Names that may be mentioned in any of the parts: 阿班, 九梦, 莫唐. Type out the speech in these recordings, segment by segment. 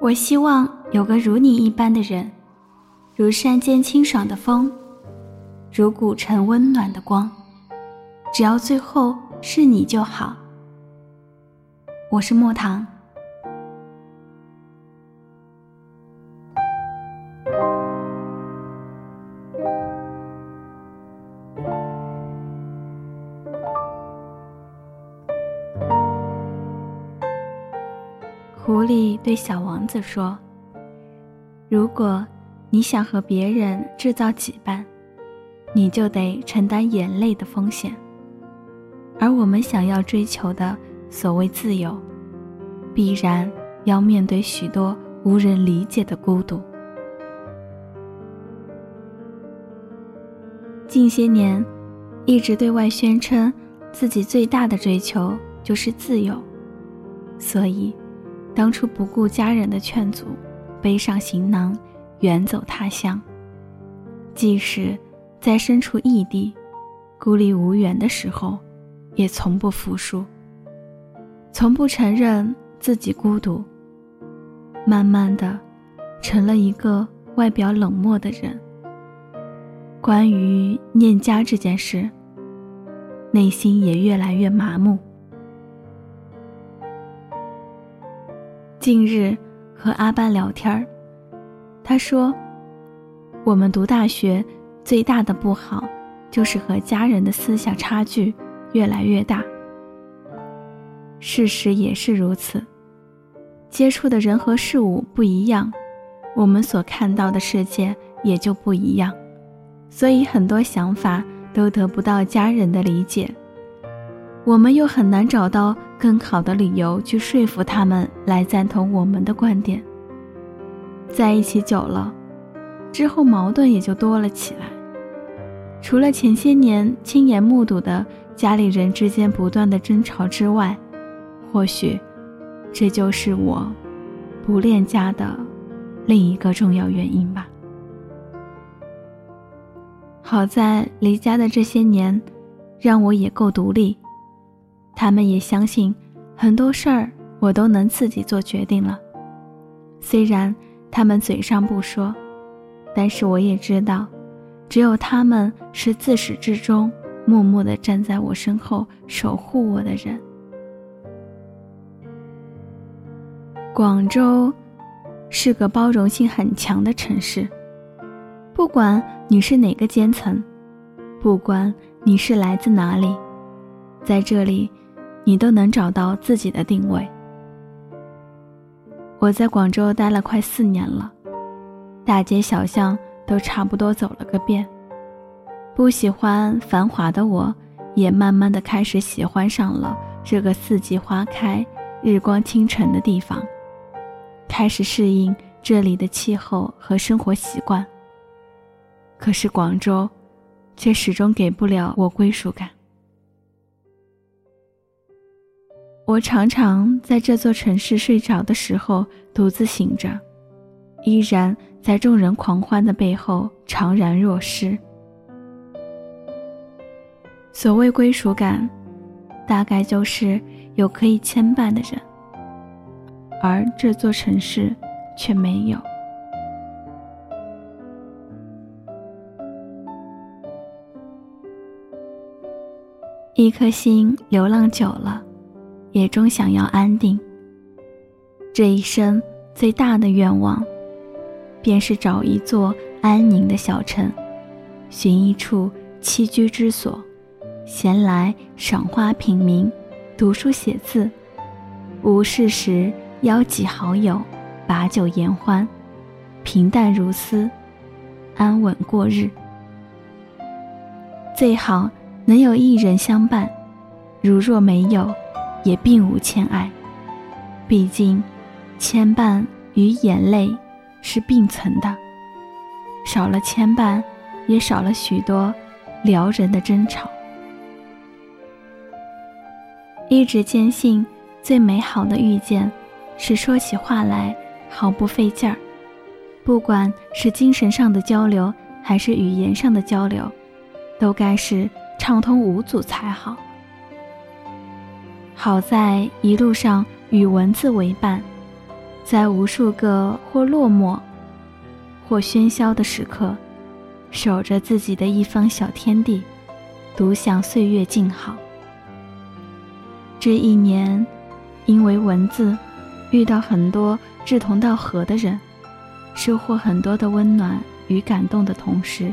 我希望有个如你一般的人，如山间清爽的风，如古城温暖的光，只要最后是你就好。我是莫唐。狐狸对小王子说，如果你想和别人制造羁绊，你就得承担眼泪的风险，而我们想要追求的所谓自由，必然要面对许多无人理解的孤独。近些年一直对外宣称自己最大的追求就是自由，所以当初不顾家人的劝阻，背上行囊远走他乡，即使在身处异地孤立无援的时候，也从不服输，从不承认自己孤独，慢慢的成了一个外表冷漠的人。关于念家这件事，内心也越来越麻木。近日和阿班聊天，他说，我们读大学最大的不好就是和家人的思想差距越来越大。事实也是如此，接触的人和事物不一样，我们所看到的世界也就不一样，所以很多想法都得不到家人的理解，我们又很难找到更好的理由去说服他们来赞同我们的观点。在一起久了之后，矛盾也就多了起来。除了前些年亲眼目睹的家里人之间不断的争吵之外，或许这就是我不恋家的另一个重要原因吧。好在离家的这些年让我也够独立，他们也相信很多事儿我都能自己做决定了。虽然他们嘴上不说，但是我也知道，只有他们是自始至终默默地站在我身后守护我的人。广州是个包容性很强的城市，不管你是哪个阶层，不管你是来自哪里，在这里你都能找到自己的定位。我在广州待了快4年了，大街小巷都差不多走了个遍，不喜欢繁华的我，也慢慢的开始喜欢上了这个四季花开日光清晨的地方，开始适应这里的气候和生活习惯。可是广州却始终给不了我归属感。我常常在这座城市睡着的时候独自醒着，依然在众人狂欢的背后怅然若失。所谓归属感，大概就是有可以牵绊的人，而这座城市却没有。一颗心流浪久了，也终想要安定。这一生最大的愿望便是找一座安宁的小城，寻一处栖居之所，闲来赏花品茗，读书写字，无事时邀几好友，把酒言欢，平淡如斯，安稳过日。最好能有一人相伴，如若没有，也并无欠碍，毕竟牵绊与眼泪是并存的，少了牵绊，也少了许多撩人的争吵。一直坚信最美好的遇见是说起话来毫不费劲儿，不管是精神上的交流还是语言上的交流，都该是畅通无阻才好。好在一路上与文字为伴，在无数个或落寞或喧嚣的时刻，守着自己的一方小天地，独享岁月静好。这一年，因为文字遇到很多志同道合的人，收获很多的温暖与感动的同时，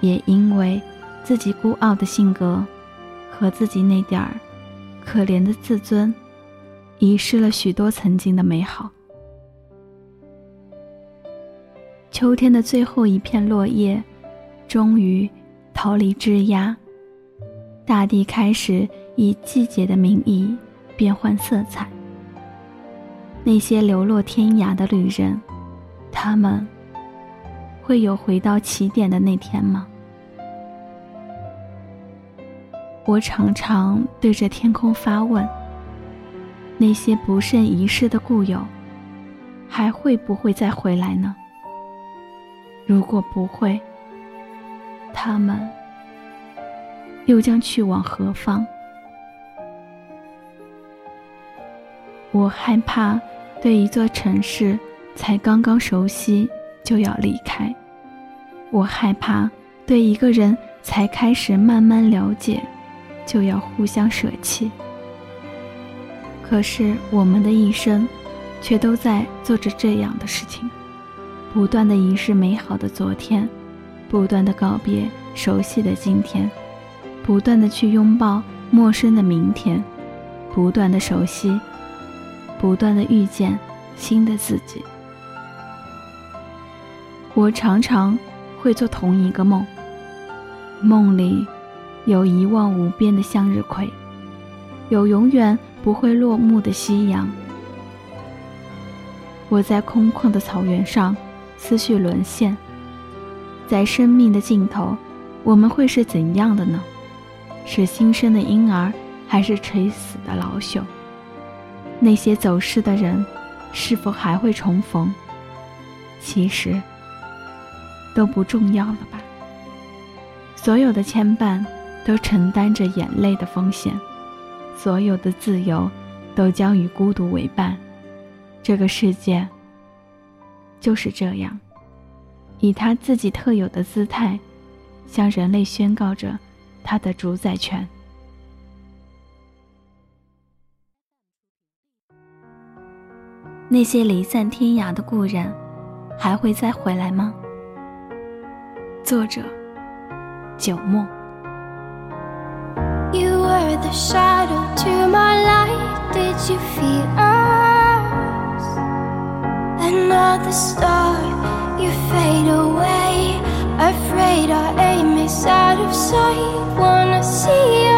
也因为自己孤傲的性格和自己那点儿可怜的自尊，遗失了许多曾经的美好。秋天的最后一片落叶终于逃离枝桠，大地开始以季节的名义变换色彩。那些流落天涯的旅人，他们会有回到起点的那天吗？我常常对着天空发问，那些不慎遗失的故友，还会不会再回来呢？如果不会，他们又将去往何方？我害怕对一座城市才刚刚熟悉就要离开，我害怕对一个人才开始慢慢了解就要互相舍弃。可是我们的一生却都在做着这样的事情，不断的遗失美好的昨天，不断的告别熟悉的今天，不断的去拥抱陌生的明天，不断的熟悉，不断的遇见新的自己。我常常会做同一个梦，梦里有一望无边的向日葵，有永远不会落幕的夕阳。我在空旷的草原上思绪沦陷，在生命的尽头，我们会是怎样的呢？是新生的婴儿，还是垂死的老朽？那些走失的人，是否还会重逢？其实，都不重要了吧？所有的牵绊都承担着眼泪的风险，所有的自由都将与孤独为伴。这个世界就是这样，以他自己特有的姿态，向人类宣告着他的主宰权。那些离散天涯的故人，还会再回来吗？作者：九梦。The shadow to my light, did you feel us? Another star, you fade away. Afraid our aim is out of sight. Wanna see you